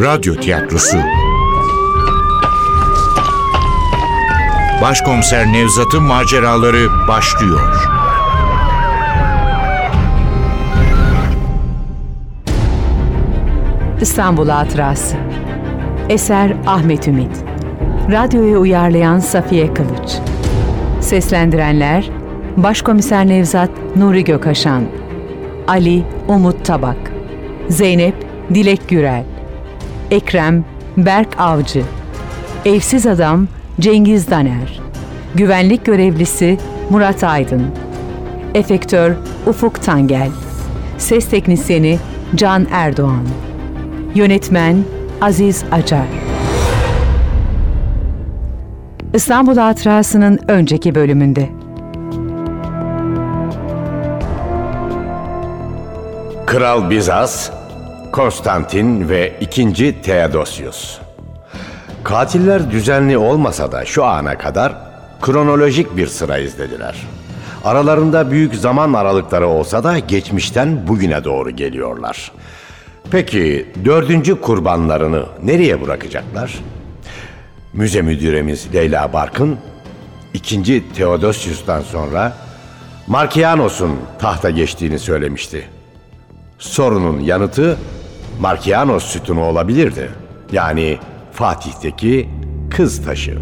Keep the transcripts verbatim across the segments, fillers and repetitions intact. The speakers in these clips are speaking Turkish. Radyo Tiyatrosu. Başkomiser Nevzat'ın maceraları başlıyor. İstanbul Hatırası. Eser Ahmet Ümit. Radyoya uyarlayan Safiye Kılıç. Seslendirenler: Başkomiser Nevzat Nuri Gökaşan, Ali Umut Tabak, Zeynep Dilek Gürel, Ekrem Berk Avcı, Evsiz Adam Cengiz Daner, Güvenlik Görevlisi Murat Aydın, Efektör Ufuk Tangel, Ses Teknisyeni Can Erdoğan, Yönetmen Aziz Acar. İstanbul Hatırası'nın önceki bölümünde. Kral Bizas, Konstantin ve ikinci Theodosius. Katiller düzenli olmasa da şu ana kadar kronolojik bir sıra izlediler. Aralarında büyük zaman aralıkları olsa da geçmişten bugüne doğru geliyorlar. Peki dördüncü kurbanlarını nereye bırakacaklar? Müze müdüremiz Leyla Barkın, ikinci Theodosius'tan sonra Markianos'un tahta geçtiğini söylemişti. Sorunun yanıtı Markianos sütunu olabilirdi. Yani Fatih'teki kız taşı.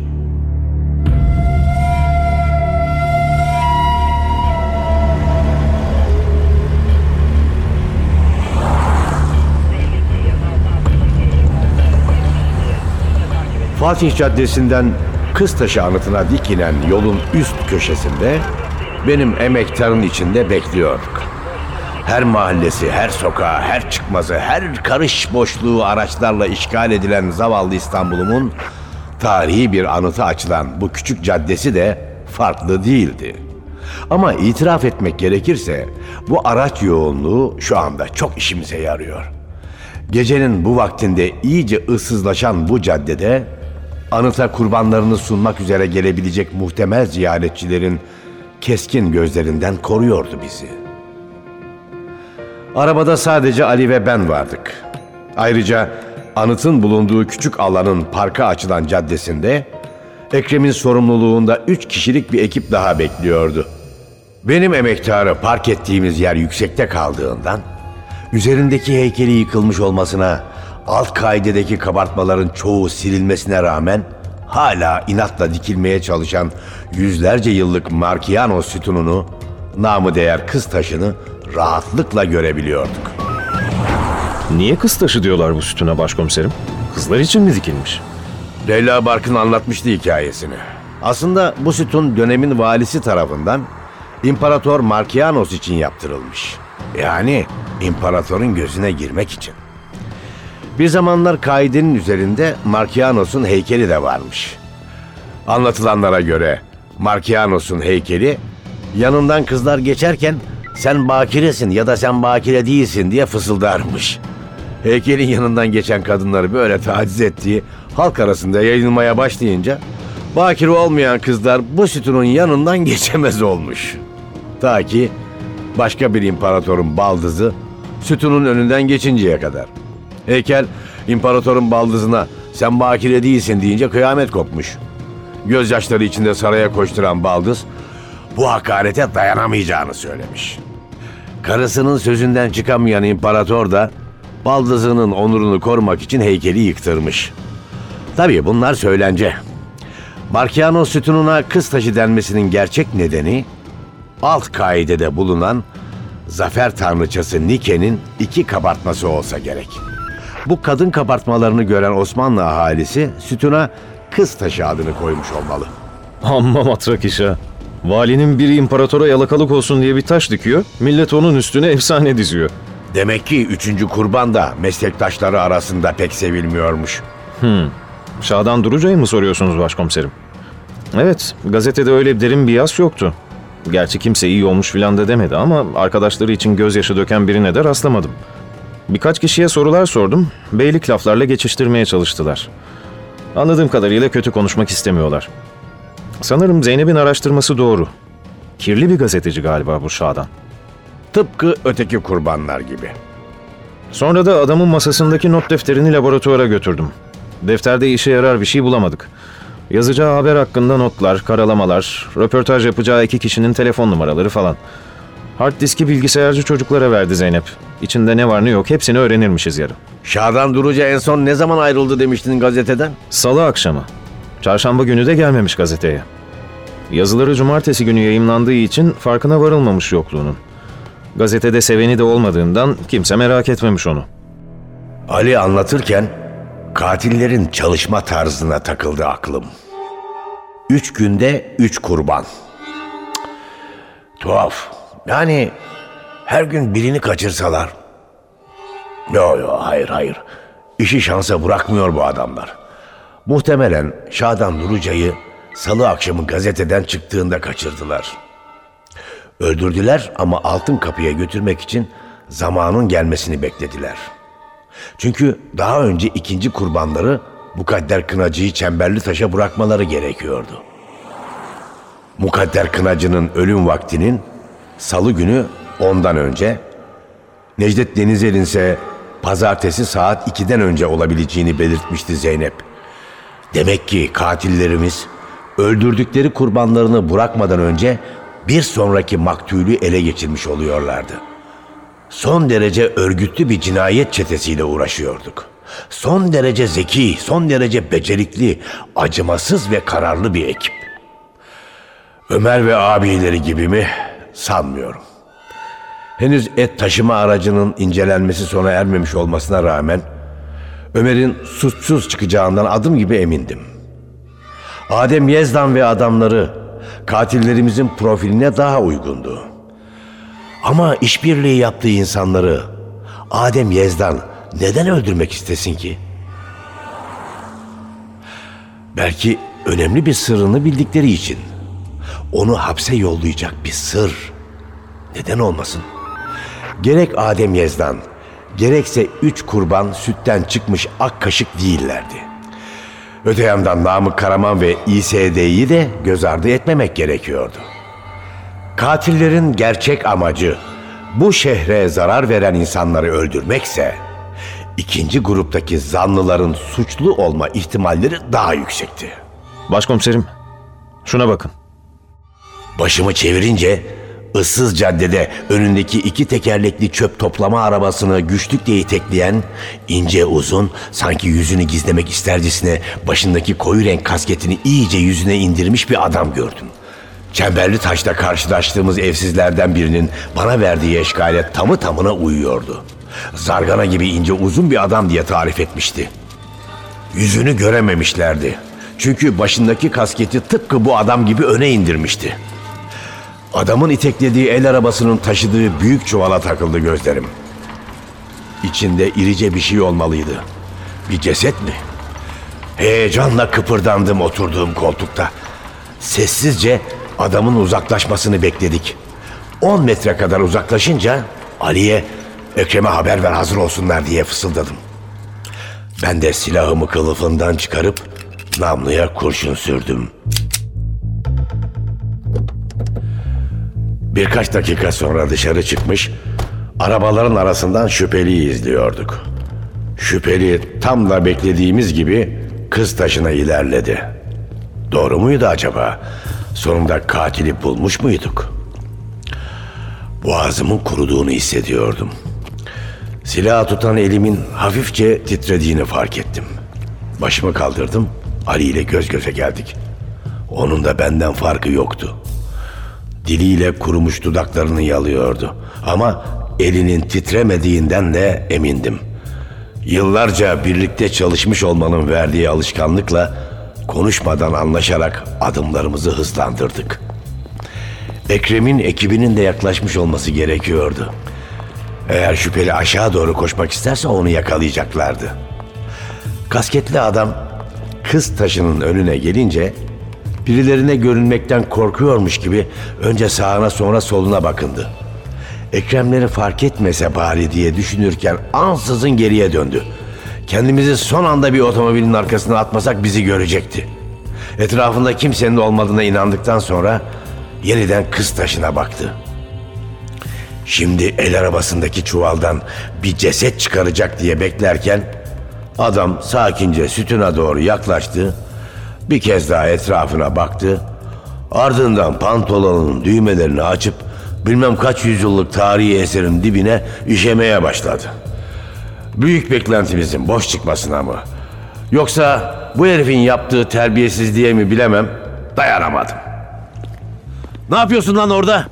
Fatih Caddesi'nden Kıztaşı anıtına dikilen yolun üst köşesinde benim emektarın içinde bekliyorduk. Her mahallesi, her sokağı, her çıkmazı, her karış boşluğu araçlarla işgal edilen zavallı İstanbul'umun tarihi bir anıta açılan bu küçük caddesi de farklı değildi. Ama itiraf etmek gerekirse bu araç yoğunluğu şu anda çok işimize yarıyor. Gecenin bu vaktinde iyice ıssızlaşan bu caddede anıta kurbanlarını sunmak üzere gelebilecek muhtemel ziyaretçilerin keskin gözlerinden koruyordu bizi. Arabada sadece Ali ve ben vardık. Ayrıca anıtın bulunduğu küçük alanın parka açılan caddesinde Ekrem'in sorumluluğunda üç kişilik bir ekip daha bekliyordu. Benim emektarı park ettiğimiz yer yüksekte kaldığından üzerindeki heykeli yıkılmış olmasına, alt kaidedeki kabartmaların çoğu silinmesine rağmen hala inatla dikilmeye çalışan yüzlerce yıllık Markianos sütununu, namı değer kız taşını rahatlıkla görebiliyorduk. Niye kız taşı diyorlar bu sütuna başkomiserim? Kızlar için mi dikilmiş? Leyla Barkın anlatmıştı hikayesini. Aslında bu sütun dönemin valisi tarafından İmparator Markianos için yaptırılmış. Yani imparatorun gözüne girmek için. Bir zamanlar kaidenin üzerinde Markianos'un heykeli de varmış. Anlatılanlara göre Markianos'un heykeli yanından kızlar geçerken "Sen bakiresin ya da sen bakire değilsin" diye fısıldarmış. Heykelin yanından geçen kadınları böyle taciz ettiği halk arasında yayılmaya başlayınca bakire olmayan kızlar bu sütunun yanından geçemez olmuş. Ta ki başka bir imparatorun baldızı sütunun önünden geçinceye kadar. Heykel imparatorun baldızına "sen bakire değilsin" deyince kıyamet kopmuş. Gözyaşları içinde saraya koşturan baldız bu hakarete dayanamayacağını söylemiş. Karısının sözünden çıkamayan imparator da baldızının onurunu korumak için heykeli yıktırmış. Tabii bunlar söylence. Markianos sütununa kız taşı denmesinin gerçek nedeni alt kaidede bulunan zafer tanrıçası Nike'nin iki kabartması olsa gerek. Bu kadın kabartmalarını gören Osmanlı ahalisi sütuna kız taşı adını koymuş olmalı. Amma matrak iş ha. Valinin biri imparatora yalakalık olsun diye bir taş dikiyor, millet onun üstüne efsane diziyor. Demek ki üçüncü kurban da meslektaşları arasında pek sevilmiyormuş. Hmm. Şadan Duruca'yı mı soruyorsunuz başkomiserim? Evet, gazetede öyle derin bir yaz yoktu. Gerçi kimse iyi olmuş filan da demedi ama arkadaşları için gözyaşı döken birine de rastlamadım. Birkaç kişiye sorular sordum, beylik laflarla geçiştirmeye çalıştılar. Anladığım kadarıyla kötü konuşmak istemiyorlar. Sanırım Zeynep'in araştırması doğru. Kirli bir gazeteci galiba bu Şadan. Tıpkı öteki kurbanlar gibi. Sonra da adamın masasındaki not defterini laboratuvara götürdüm. Defterde işe yarar bir şey bulamadık. Yazacağı haber hakkında notlar, karalamalar, röportaj yapacağı iki kişinin telefon numaraları falan. Hard diski bilgisayarcı çocuklara verdi Zeynep. İçinde ne var ne yok hepsini öğrenirmişiz yarın. Şahdan Duruca en son ne zaman ayrıldı demiştin gazeteden? Salı akşamı. Çarşamba günü de gelmemiş gazeteye. Yazıları cumartesi günü yayımlandığı için farkına varılmamış yokluğunun. Gazetede seveni de olmadığından kimse merak etmemiş onu. Ali anlatırken katillerin çalışma tarzına takıldı aklım. Üç günde üç kurban. Tuhaf. Yani her gün birini kaçırsalar. Yo yo hayır hayır. İşi şansa bırakmıyor bu adamlar. Muhtemelen Şadan Nuruca'yı salı akşamı gazeteden çıktığında kaçırdılar. Öldürdüler ama altın kapıya götürmek için zamanın gelmesini beklediler. Çünkü daha önce ikinci kurbanları Mukadder Kınacı'yı Çemberlitaş'a bırakmaları gerekiyordu. Mukadder Kınacı'nın ölüm vaktinin salı günü ondan önce, Necdet Denizel'in ise pazartesi saat ikiden önce olabileceğini belirtmişti Zeynep. Demek ki katillerimiz öldürdükleri kurbanlarını bırakmadan önce bir sonraki maktulü ele geçirmiş oluyorlardı. Son derece örgütlü bir cinayet çetesiyle uğraşıyorduk. Son derece zeki, son derece becerikli, acımasız ve kararlı bir ekip. Ömer ve abileri gibi mi? Sanmıyorum. Henüz et taşıma aracının incelenmesi sona ermemiş olmasına rağmen Ömer'in suçsuz çıkacağından adım gibi emindim. Adem Yezdan ve adamları katillerimizin profiline daha uygundu. Ama işbirliği yaptığı insanları Adem Yezdan neden öldürmek istesin ki? Belki önemli bir sırrını bildikleri için. Onu hapse yollayacak bir sır. Neden olmasın? Gerek Adem Yezdan, gerekse üç kurban sütten çıkmış ak kaşık değillerdi. Öte yandan Namık Karaman ve İ S D'yi de göz ardı etmemek gerekiyordu. Katillerin gerçek amacı bu şehre zarar veren insanları öldürmekse, ikinci gruptaki zanlıların suçlu olma ihtimalleri daha yüksekti. Başkomiserim, şuna bakın. Başımı çevirince ıssız caddede önündeki iki tekerlekli çöp toplama arabasını güçlükle itekleyen, ince uzun, sanki yüzünü gizlemek istercesine başındaki koyu renk kasketini iyice yüzüne indirmiş bir adam gördüm. Çemberlitaş'ta karşılaştığımız evsizlerden birinin bana verdiği eşkale tamı tamına uyuyordu. Zargana gibi ince uzun bir adam diye tarif etmişti. Yüzünü görememişlerdi. Çünkü başındaki kasketi tıpkı bu adam gibi öne indirmişti. Adamın iteklediği el arabasının taşıdığı büyük çuvala takıldı gözlerim. İçinde irice bir şey olmalıydı. Bir ceset mi? Heyecanla kıpırdandım oturduğum koltukta. Sessizce adamın uzaklaşmasını bekledik. on metre kadar uzaklaşınca Ali'ye, Ekrem'e haber ver hazır olsunlar diye fısıldadım. Ben de silahımı kılıfından çıkarıp namluya kurşun sürdüm. Birkaç dakika sonra dışarı çıkmış, arabaların arasından şüpheliyi izliyorduk. Şüpheli tam da beklediğimiz gibi kız taşına ilerledi. Doğru muydu acaba? Sonunda katili bulmuş muyduk? Boğazımın kuruduğunu hissediyordum. Silahı tutan elimin hafifçe titrediğini fark ettim. Başımı kaldırdım, Ali ile göz göze geldik. Onun da benden farkı yoktu. Diliyle kurumuş dudaklarını yalıyordu. Ama elinin titremediğinden de emindim. Yıllarca birlikte çalışmış olmanın verdiği alışkanlıkla konuşmadan anlaşarak adımlarımızı hızlandırdık. Ekrem'in ekibinin de yaklaşmış olması gerekiyordu. Eğer şüpheli aşağı doğru koşmak isterse onu yakalayacaklardı. Kasketli adam kız taşının önüne gelince birilerine görünmekten korkuyormuş gibi önce sağına sonra soluna bakındı. Ekremleri fark etmese bari diye düşünürken ansızın geriye döndü. Kendimizi son anda bir otomobilin arkasına atmasak bizi görecekti. Etrafında kimsenin olmadığına inandıktan sonra yeniden kız taşına baktı. Şimdi el arabasındaki çuvaldan bir ceset çıkaracak diye beklerken adam sakince sütuna doğru yaklaştı. Bir kez daha etrafına baktı. Ardından pantolonun düğmelerini açıp bilmem kaç yüzyıllık tarihi eserin dibine işemeye başladı. Büyük beklentimizin boş çıkmasına mı? Yoksa bu herifin yaptığı terbiyesizliğe mi bilemem, dayanamadım. Ne yapıyorsun lan orada?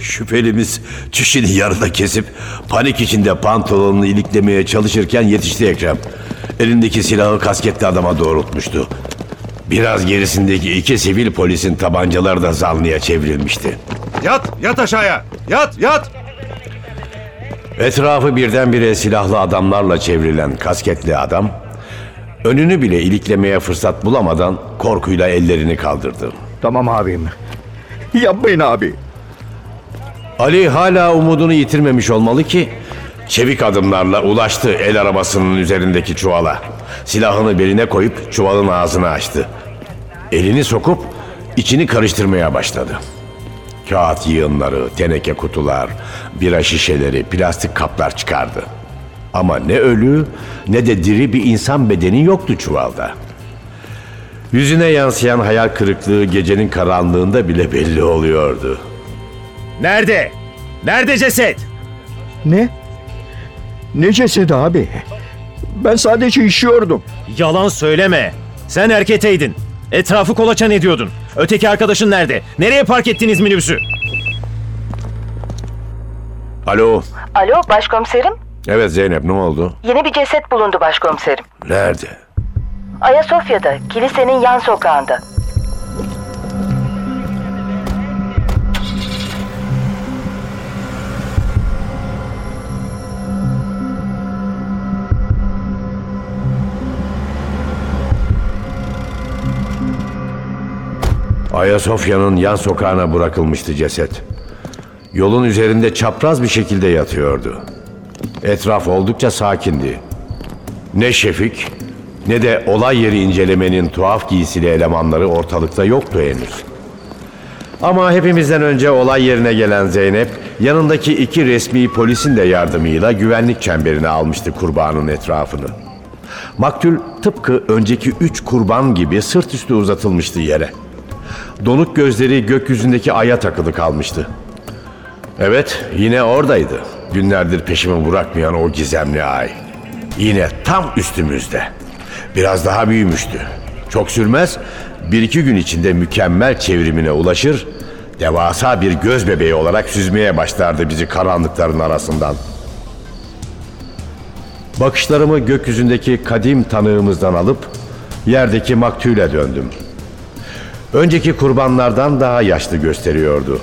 Şüphelimiz çişini yarıda kesip panik içinde pantolonunu iliklemeye çalışırken yetişti Ekrem. Elindeki silahı kasketli adama doğrultmuştu. Biraz gerisindeki iki sivil polisin tabancaları da zanlıya çevrilmişti. Yat, yat aşağıya! Yat, yat! Etrafı birdenbire silahlı adamlarla çevrilen kasketli adam, önünü bile iliklemeye fırsat bulamadan korkuyla ellerini kaldırdı. Tamam abim, yapmayın abi. Ali hala umudunu yitirmemiş olmalı ki, çevik adımlarla ulaştı el arabasının üzerindeki çuvala. Silahını beline koyup çuvalın ağzını açtı. Elini sokup içini karıştırmaya başladı. Kağıt yığınları, teneke kutular, bira şişeleri, plastik kaplar çıkardı. Ama ne ölü ne de diri bir insan bedeni yoktu çuvalda. Yüzüne yansıyan hayal kırıklığı gecenin karanlığında bile belli oluyordu. Nerede? Nerede ceset? Ne? Ne cesedi abi? Ben sadece işiyordum. Yalan söyleme. Sen erketeydin. Etrafı kolaçan ediyordun. Öteki arkadaşın nerede? Nereye park ettiniz minibüsü? Alo. Alo başkomiserim. Evet Zeynep, ne oldu? Yeni bir ceset bulundu başkomiserim. Nerede? Ayasofya'da, kilisenin yan sokağında. Ayasofya'nın yan sokağına bırakılmıştı ceset. Yolun üzerinde çapraz bir şekilde yatıyordu. Etraf oldukça sakindi. Ne Şefik ne de olay yeri incelemenin tuhaf giysili elemanları ortalıkta yoktu henüz. Ama hepimizden önce olay yerine gelen Zeynep, yanındaki iki resmi polisin de yardımıyla güvenlik çemberine almıştı kurbanın etrafını. Maktul tıpkı önceki üç kurban gibi sırt üstü uzatılmıştı yere. Donuk gözleri gökyüzündeki aya takılı kalmıştı. Evet, yine oradaydı. Günlerdir peşimi bırakmayan o gizemli ay. Yine tam üstümüzde. Biraz daha büyümüştü. Çok sürmez, bir iki gün içinde mükemmel çevrimine ulaşır, devasa bir göz bebeği olarak süzmeye başlardı bizi karanlıkların arasından. Bakışlarımı gökyüzündeki kadim tanığımızdan alıp yerdeki maktule döndüm. Önceki kurbanlardan daha yaşlı gösteriyordu.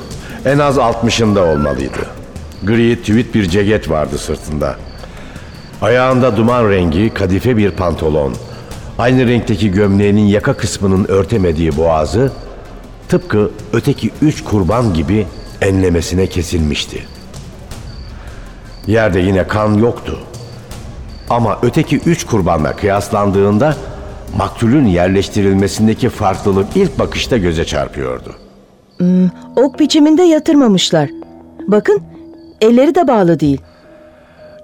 En az altmışında olmalıydı. Gri tweed bir ceket vardı sırtında. Ayağında duman rengi kadife bir pantolon. Aynı renkteki gömleğinin yaka kısmının örtemediği boğazı tıpkı öteki üç kurban gibi enlemesine kesilmişti. Yerde yine kan yoktu. Ama öteki üç kurbanla kıyaslandığında maktulün yerleştirilmesindeki farklılık ilk bakışta göze çarpıyordu. Hmm, ok biçiminde yatırmamışlar. Bakın, elleri de bağlı değil.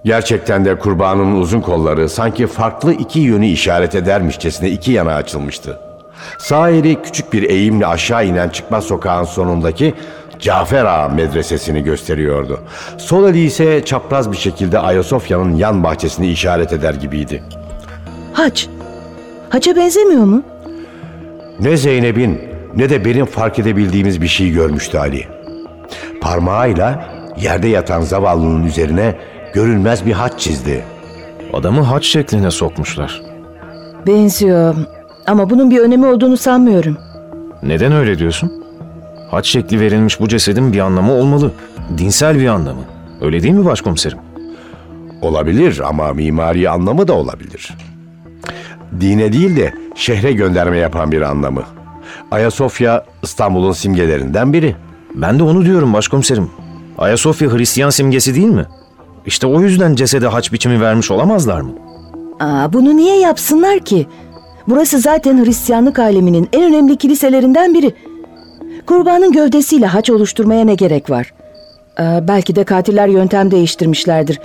Gerçekten de kurbanın uzun kolları sanki farklı iki yönü işaret edermişçesine iki yana açılmıştı. Sağ eli küçük bir eğimle aşağı inen çıkmaz sokağın sonundaki Cafer Ağa medresesini gösteriyordu. Sol eli ise çapraz bir şekilde Ayasofya'nın yan bahçesini işaret eder gibiydi. Haç! Haça benzemiyor mu? Ne Zeynep'in ne de benim fark edebildiğimiz bir şey görmüştü Ali. Parmağıyla yerde yatan zavallının üzerine görünmez bir haç çizdi. Adamı haç şekline sokmuşlar. Benziyor ama bunun bir önemi olduğunu sanmıyorum. Neden öyle diyorsun? Haç şekli verilmiş bu cesedin bir anlamı olmalı. Dinsel bir anlamı. Öyle değil mi başkomiserim? Olabilir ama mimari anlamı da olabilir. Dine değil de şehre gönderme yapan bir anlamı. Ayasofya İstanbul'un simgelerinden biri. Ben de onu diyorum başkomiserim. Ayasofya Hristiyan simgesi değil mi? İşte o yüzden cesede haç biçimi vermiş olamazlar mı? Aa, bunu niye yapsınlar ki? Burası zaten Hristiyanlık aleminin en önemli kiliselerinden biri. Kurbanın gövdesiyle haç oluşturmaya ne gerek var? Ee, belki de katiller yöntem değiştirmişlerdir.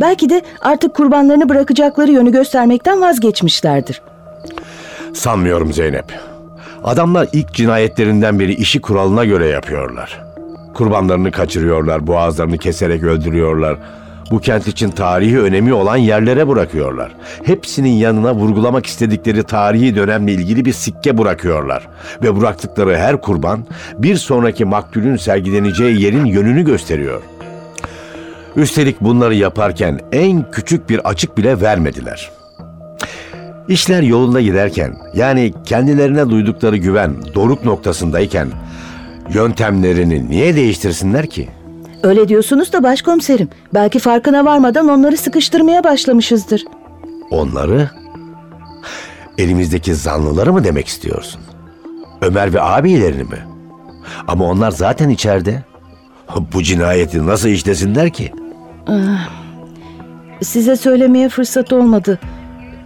Belki de artık kurbanlarını bırakacakları yönü göstermekten vazgeçmişlerdir. Sanmıyorum Zeynep. Adamlar ilk cinayetlerinden beri işi kuralına göre yapıyorlar. Kurbanlarını kaçırıyorlar, boğazlarını keserek öldürüyorlar. Bu kent için tarihi önemi olan yerlere bırakıyorlar. Hepsinin yanına vurgulamak istedikleri tarihi dönemle ilgili bir sikke bırakıyorlar. Ve bıraktıkları her kurban bir sonraki maktulün sergileneceği yerin yönünü gösteriyor. Üstelik bunları yaparken en küçük bir açık bile vermediler. İşler yolunda giderken, yani kendilerine duydukları güven doruk noktasındayken yöntemlerini niye değiştirsinler ki? Öyle diyorsunuz da başkomiserim, belki farkına varmadan onları sıkıştırmaya başlamışızdır. Onları? Elimizdeki zanlıları mı demek istiyorsun? Ömer ve abilerini mi? Ama onlar zaten içeride. Bu cinayeti nasıl işlesinler ki? Size söylemeye fırsat olmadı.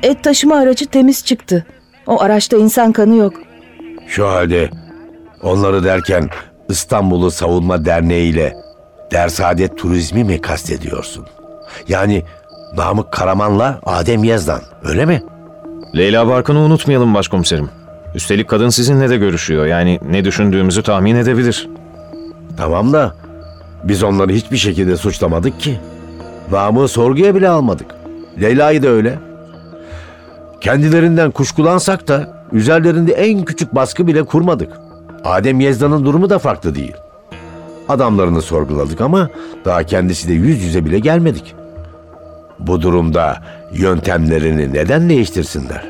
Et taşıma aracı temiz çıktı. O araçta insan kanı yok. Şu halde onları derken İstanbul'u Savunma Derneği ile Dersaadet Turizmi mi kastediyorsun? Yani Namık Karaman'la Adem Yezdan, öyle mi? Leyla Barkın'ı unutmayalım başkomiserim. Üstelik kadın sizinle de görüşüyor. Yani ne düşündüğümüzü tahmin edebilir. Tamam da biz onları hiçbir şekilde suçlamadık ki. Namık'ı sorguya bile almadık. Leyla'yı da öyle. Kendilerinden kuşkulansak da üzerlerinde en küçük baskı bile kurmadık. Adem Yezdan'ın durumu da farklı değil. Adamlarını sorguladık ama daha kendisi de yüz yüze bile gelmedik. Bu durumda yöntemlerini neden değiştirsinler?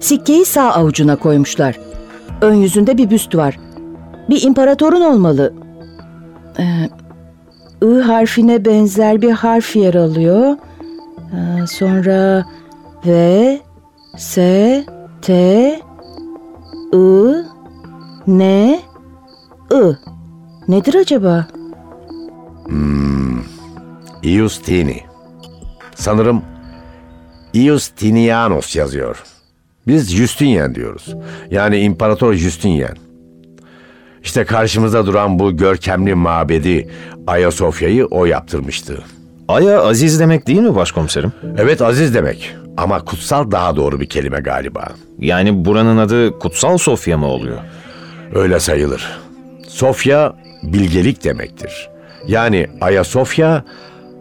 Sikkeyi sağ avucuna koymuşlar. Ön yüzünde bir büst var. Bir imparatorun olmalı. Ee, I harfine benzer bir harf yer alıyor. Ee, sonra V, S, T, I, N, I. Nedir acaba? Hmm, Justini. Sanırım Justinianos yazıyor. Biz Justinian diyoruz. Yani İmparator Justinian. İşte karşımızda duran bu görkemli mabedi Ayasofya'yı o yaptırmıştı. Aya aziz demek değil mi başkomiserim? Evet, aziz demek. Ama kutsal daha doğru bir kelime galiba. Yani buranın adı Kutsal Sofya mı oluyor? Öyle sayılır. Sofya bilgelik demektir. Yani Ayasofya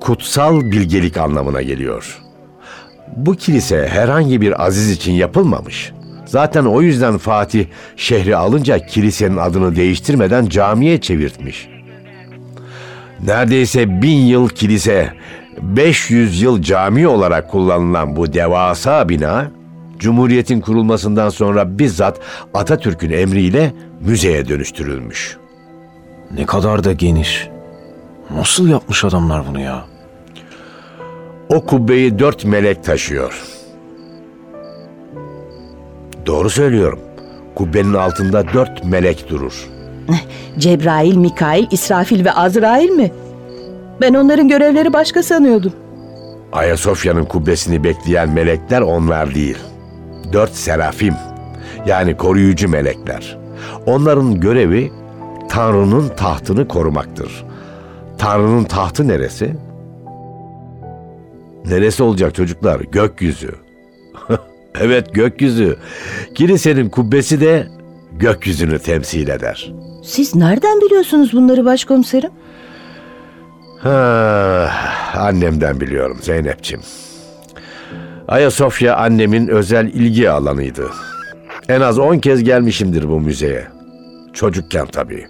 kutsal bilgelik anlamına geliyor. Bu kilise herhangi bir aziz için yapılmamış. Zaten o yüzden Fatih şehri alınca kilisenin adını değiştirmeden camiye çevirtmiş. Neredeyse bin yıl kilise, beş yüz yıl cami olarak kullanılan bu devasa bina, Cumhuriyet'in kurulmasından sonra bizzat Atatürk'ün emriyle müzeye dönüştürülmüş. Ne kadar da geniş. Nasıl yapmış adamlar bunu ya? O kubbeyi dört melek taşıyor. Doğru söylüyorum. Kubbenin altında dört melek durur. Cebrail, Mikail, İsrafil ve Azrail mi? Ben onların görevleri başka sanıyordum. Ayasofya'nın kubbesini bekleyen melekler onlar değil. Dört serafim, yani koruyucu melekler. Onların görevi Tanrı'nın tahtını korumaktır. Tanrı'nın tahtı neresi? Neresi olacak çocuklar? Gökyüzü. Evet, gökyüzü. Kilisenin kubbesi de gökyüzünü temsil eder. Siz nereden biliyorsunuz bunları başkomiserim? Ha, annemden biliyorum Zeynepciğim. Ayasofya annemin özel ilgi alanıydı. En az on kez gelmişimdir bu müzeye. Çocukken tabii.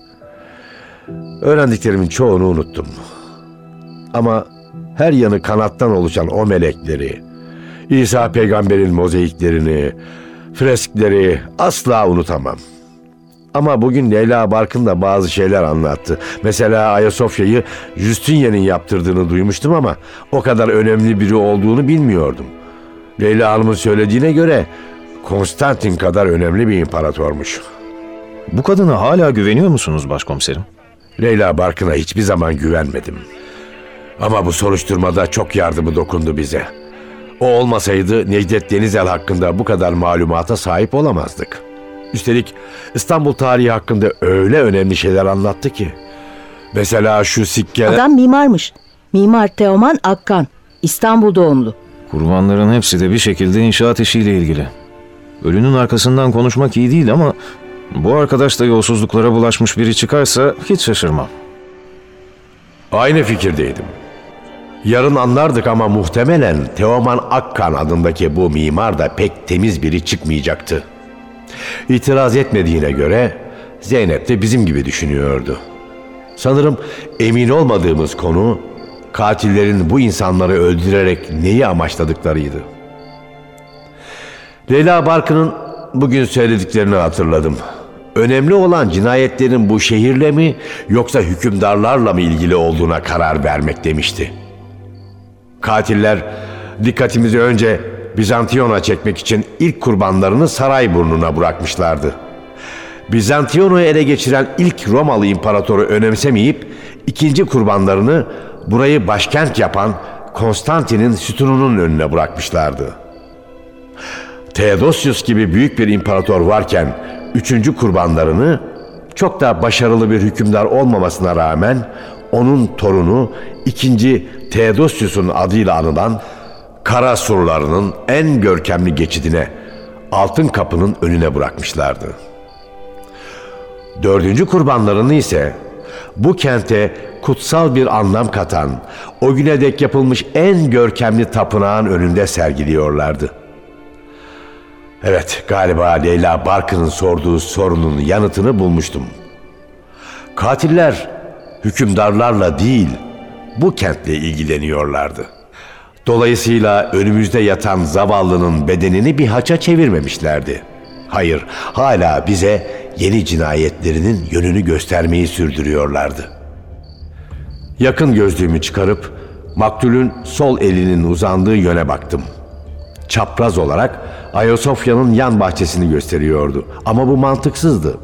Öğrendiklerimin çoğunu unuttum. Ama her yanı kanattan oluşan o melekleri, İsa peygamberin mozaiklerini, freskleri asla unutamam. Ama bugün Leyla Barkın da bazı şeyler anlattı. Mesela Ayasofya'yı Justinian'ın yaptırdığını duymuştum ama o kadar önemli biri olduğunu bilmiyordum. Leyla Hanım'ın söylediğine göre Konstantin kadar önemli bir imparatormuş. Bu kadına hala güveniyor musunuz başkomiserim? Leyla Barkın'a hiçbir zaman güvenmedim. Ama bu soruşturmada çok yardımı dokundu bize. O olmasaydı Necdet Denizel hakkında bu kadar malumata sahip olamazdık. Üstelik İstanbul tarihi hakkında öyle önemli şeyler anlattı ki Mesela şu sikke... Adam mimarmış. Mimar Teoman Akkan. İstanbul doğumlu. Kurbanların hepsi de bir şekilde inşaat işiyle ilgili. Ölünün arkasından konuşmak iyi değil ama bu arkadaş da yolsuzluklara bulaşmış biri çıkarsa hiç şaşırmam. Aynı fikirdeydim. Yarın anlardık ama muhtemelen Teoman Akkan adındaki bu mimar da pek temiz biri çıkmayacaktı. İtiraz etmediğine göre Zeynep de bizim gibi düşünüyordu. Sanırım emin olmadığımız konu katillerin bu insanları öldürerek neyi amaçladıklarıydı. Leyla Barkın'ın bugün söylediklerini hatırladım. Önemli olan cinayetlerin bu şehirle mi yoksa hükümdarlarla mı ilgili olduğuna karar vermek demişti. Katiller dikkatimizi önce Bizantiyon'a çekmek için ilk kurbanlarını Sarayburnu'na bırakmışlardı. Bizantiyon'u ele geçiren ilk Romalı imparatoru önemsemeyip ikinci kurbanlarını burayı başkent yapan Konstantin'in sütununun önüne bırakmışlardı. Theodosius gibi büyük bir imparator varken üçüncü kurbanlarını çok da başarılı bir hükümdar olmamasına rağmen onun torunu ikinci Theodosius'un adıyla anılan Kara Surlarının en görkemli geçidine, Altın Kapı'nın önüne bırakmışlardı. Dördüncü kurbanlarını ise bu kente kutsal bir anlam katan, o güne dek yapılmış en görkemli tapınağın önünde sergiliyorlardı. Evet, galiba Leyla Barkın'ın sorduğu sorunun yanıtını bulmuştum. Katiller hükümdarlarla değil, bu kentle ilgileniyorlardı. Dolayısıyla önümüzde yatan zavallının bedenini bir haça çevirmemişlerdi. Hayır, hala bize yeni cinayetlerinin yönünü göstermeyi sürdürüyorlardı. Yakın gözlüğümü çıkarıp maktulün sol elinin uzandığı yöne baktım. Çapraz olarak Ayasofya'nın yan bahçesini gösteriyordu. Ama bu mantıksızdı.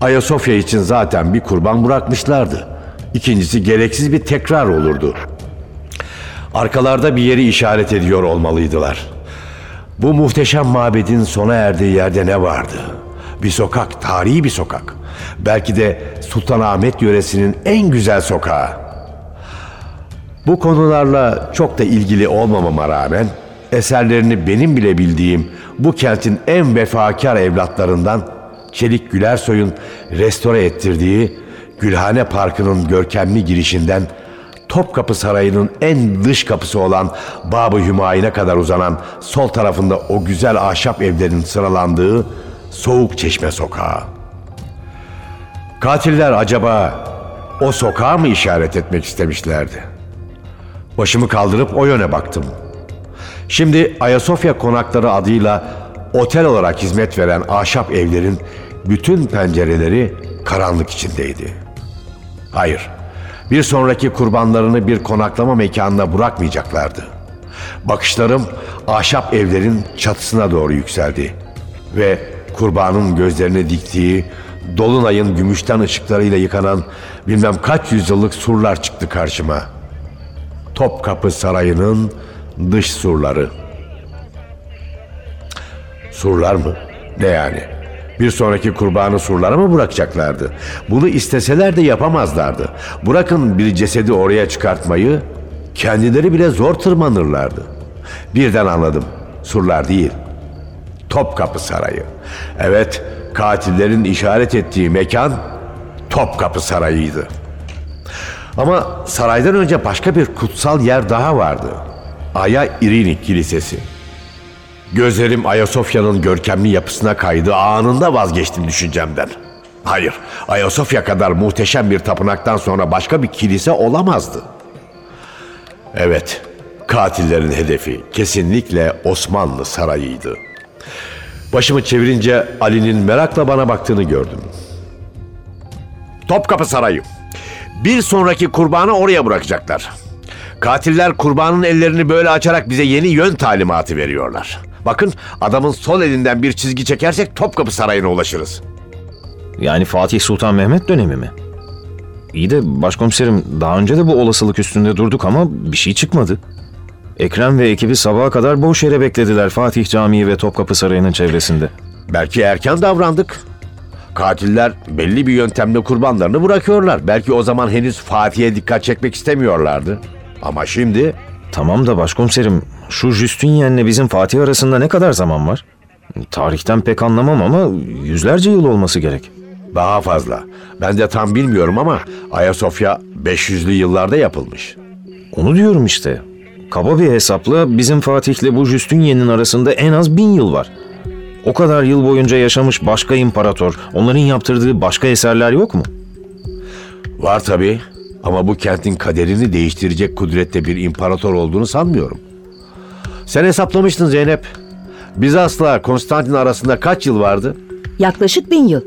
Ayasofya için zaten bir kurban bırakmışlardı. İkincisi gereksiz bir tekrar olurdu. Arkalarda bir yeri işaret ediyor olmalıydılar. Bu muhteşem mabedin sona erdiği yerde ne vardı? Bir sokak, tarihi bir sokak. Belki de Sultanahmet yöresinin en güzel sokağı. Bu konularla çok da ilgili olmamama rağmen eserlerini benim bile bildiğim bu kentin en vefakar evlatlarından Çelik Gülersoy'un restore ettirdiği Gülhane Parkı'nın görkemli girişinden Topkapı Sarayı'nın en dış kapısı olan Bab-ı Hümayun'a kadar uzanan sol tarafında o güzel ahşap evlerin sıralandığı Soğuk Çeşme Sokağı. Katiller acaba o sokağa mı işaret etmek istemişlerdi? Başımı kaldırıp o yöne baktım. Şimdi Ayasofya Konakları adıyla otel olarak hizmet veren ahşap evlerin bütün pencereleri karanlık içindeydi. Hayır, bir sonraki kurbanlarını bir konaklama mekanına bırakmayacaklardı. Bakışlarım ahşap evlerin çatısına doğru yükseldi ve kurbanın gözlerine diktiği dolunayın gümüşten ışıklarıyla yıkanan bilmem kaç yüzyıllık surlar çıktı karşıma. Topkapı Sarayı'nın dış surları. Surlar mı? Ne yani? Bir sonraki kurbanı surlara mı bırakacaklardı? Bunu isteseler de yapamazlardı. Bırakın bir cesedi oraya çıkartmayı, kendileri bile zor tırmanırlardı. Birden anladım. Surlar değil, Topkapı Sarayı. Evet, katillerin işaret ettiği mekan Topkapı Sarayı'ydı. Ama saraydan önce başka bir kutsal yer daha vardı. Aya İrinik Kilisesi. Gözlerim Ayasofya'nın görkemli yapısına kaydı. Anında vazgeçtim düşüncemden. Hayır, Ayasofya kadar muhteşem bir tapınaktan sonra başka bir kilise olamazdı. Evet, katillerin hedefi kesinlikle Osmanlı Sarayı'ydı. Başımı çevirince Ali'nin merakla bana baktığını gördüm. Topkapı Sarayı. Bir sonraki kurbanı oraya bırakacaklar. Katiller kurbanın ellerini böyle açarak bize yeni yön talimatı veriyorlar. Bakın, adamın sol elinden bir çizgi çekersek Topkapı Sarayı'na ulaşırız. Yani Fatih Sultan Mehmet dönemi mi? İyi de başkomiserim, daha önce de bu olasılık üstünde durduk ama bir şey çıkmadı. Ekrem ve ekibi sabaha kadar boş yere beklediler Fatih Camii ve Topkapı Sarayı'nın çevresinde. Belki erken davrandık. Katiller belli bir yöntemle kurbanlarını bırakıyorlar. Belki o zaman henüz Fatih'e dikkat çekmek istemiyorlardı. Ama şimdi... Tamam da başkomiserim, şu Justinian'le bizim Fatih arasında ne kadar zaman var? Tarihten pek anlamam ama yüzlerce yıl olması gerek. Daha fazla. Ben de tam bilmiyorum ama Ayasofya beş yüzlü yıllarda yapılmış. Onu diyorum işte. Kaba bir hesapla bizim Fatih'le bu Justinian'in arasında en az bin yıl var. O kadar yıl boyunca yaşamış başka imparator, onların yaptırdığı başka eserler yok mu? Var tabii. Ama bu kentin kaderini değiştirecek kudrette bir imparator olduğunu sanmıyorum. Sen hesaplamıştın Zeynep. Bizas'la Konstantin arasında kaç yıl vardı? Yaklaşık bin yıl.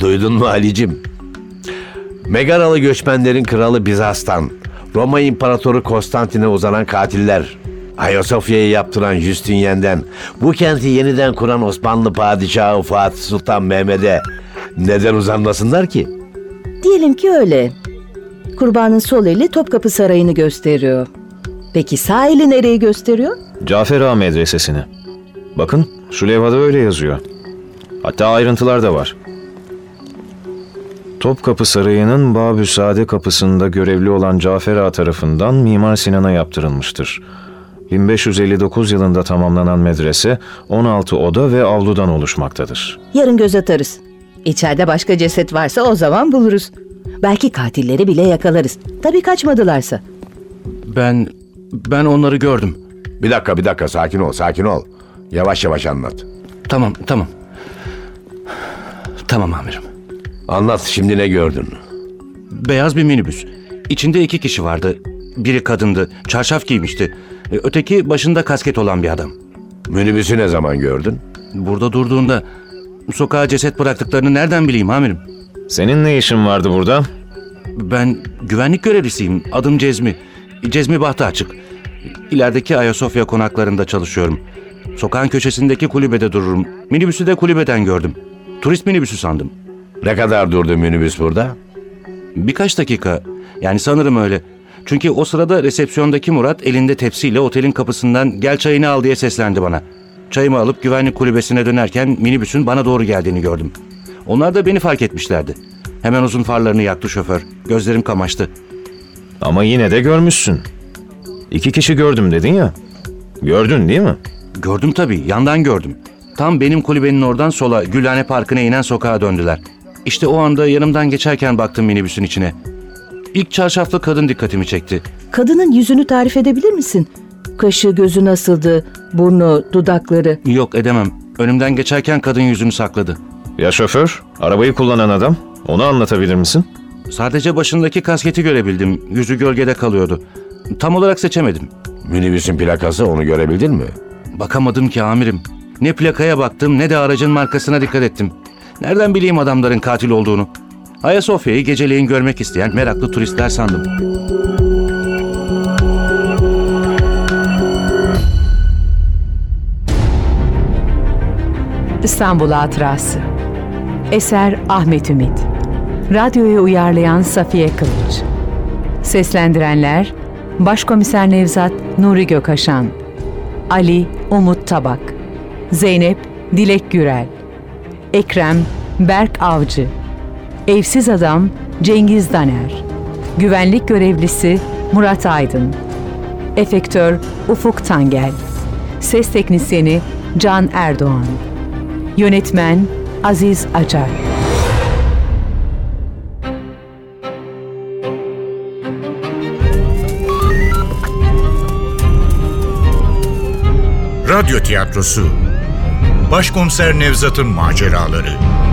Duydun mu Ali'cim? Megaralı göçmenlerin kralı Bizas'tan, Roma İmparatoru Konstantin'e uzanan katiller, Ayasofya'yı yaptıran Justinian'den, bu kenti yeniden kuran Osmanlı Padişahı Fatih Sultan Mehmet'e neden uzanmasınlar ki? Diyelim ki öyle. Kurbanın sol eli Topkapı Sarayı'nı gösteriyor. Peki sağ eli nereyi gösteriyor? Cafer Ağa medresesini. Bakın şu levhada öyle yazıyor. Hatta ayrıntılar da var. Topkapı Sarayı'nın Babüsade kapısında görevli olan Cafer Ağa tarafından Mimar Sinan'a yaptırılmıştır. bin beş yüz elli dokuz yılında tamamlanan medrese on altı oda ve avludan oluşmaktadır. Yarın göz atarız. İçeride başka ceset varsa o zaman buluruz. Belki katilleri bile yakalarız. Tabii kaçmadılarsa. Ben, ben onları gördüm. Bir dakika, bir dakika. Sakin ol, sakin ol. Yavaş yavaş anlat. Tamam, tamam. Tamam amirim. Anlat, şimdi ne gördün? Beyaz bir minibüs. İçinde iki kişi vardı. Biri kadındı, çarşaf giymişti. Öteki başında kasket olan bir adam. Minibüsü ne zaman gördün? Burada durduğunda... Sokağa ceset bıraktıklarını nereden bileyim amirim? Senin ne işin vardı burada? Ben güvenlik görevlisiyim. Adım Cezmi. Cezmi Bahtı Açık. İlerideki Ayasofya konaklarında çalışıyorum. Sokağın köşesindeki kulübede dururum. Minibüsü de kulübeden gördüm. Turist minibüsü sandım. Ne kadar durdu minibüs burada? Birkaç dakika. Yani sanırım öyle. Çünkü o sırada resepsiyondaki Murat elinde tepsiyle otelin kapısından "Gel çayını al" diye seslendi bana. Çayımı alıp güvenlik kulübesine dönerken minibüsün bana doğru geldiğini gördüm. Onlar da beni fark etmişlerdi. Hemen uzun farlarını yaktı şoför. Gözlerim kamaştı. Ama yine de görmüşsün. İki kişi gördüm dedin ya. Gördün değil mi? Gördüm tabii. Yandan gördüm. Tam benim kulübenin oradan sola Gülhane Parkı'na inen sokağa döndüler. İşte o anda yanımdan geçerken baktım minibüsün içine. İlk çarşaflı kadın dikkatimi çekti. Kadının yüzünü tarif edebilir misin? Kaşı, gözü nasıldı? Burnu, dudakları? Yok, edemem. Önümden geçerken kadın yüzünü sakladı. Ya şoför? Arabayı kullanan adam? Onu anlatabilir misin? Sadece başındaki kasketi görebildim. Yüzü gölgede kalıyordu. Tam olarak seçemedim. Minibüsün plakası, onu görebildin mi? Bakamadım ki amirim. Ne plakaya baktım ne de aracın markasına dikkat ettim. Nereden bileyim adamların katil olduğunu? Ayasofya'yı geceleyin görmek isteyen meraklı turistler sandım. İstanbul Hatırası. Eser Ahmet Ümit. Radyoya uyarlayan Safiye Kılıç. Seslendirenler: Başkomiser Nevzat Nuri Gökaşan, Ali Umut Tabak, Zeynep Dilek Gürel, Ekrem Berk Avcı, Evsiz Adam Cengiz Daner, Güvenlik Görevlisi Murat Aydın, Efektör Ufuk Tangel, Ses Teknisyeni Can Erdoğan, Yönetmen Aziz Acar. Radyo Tiyatrosu. Başkomiser Nevzat'ın maceraları.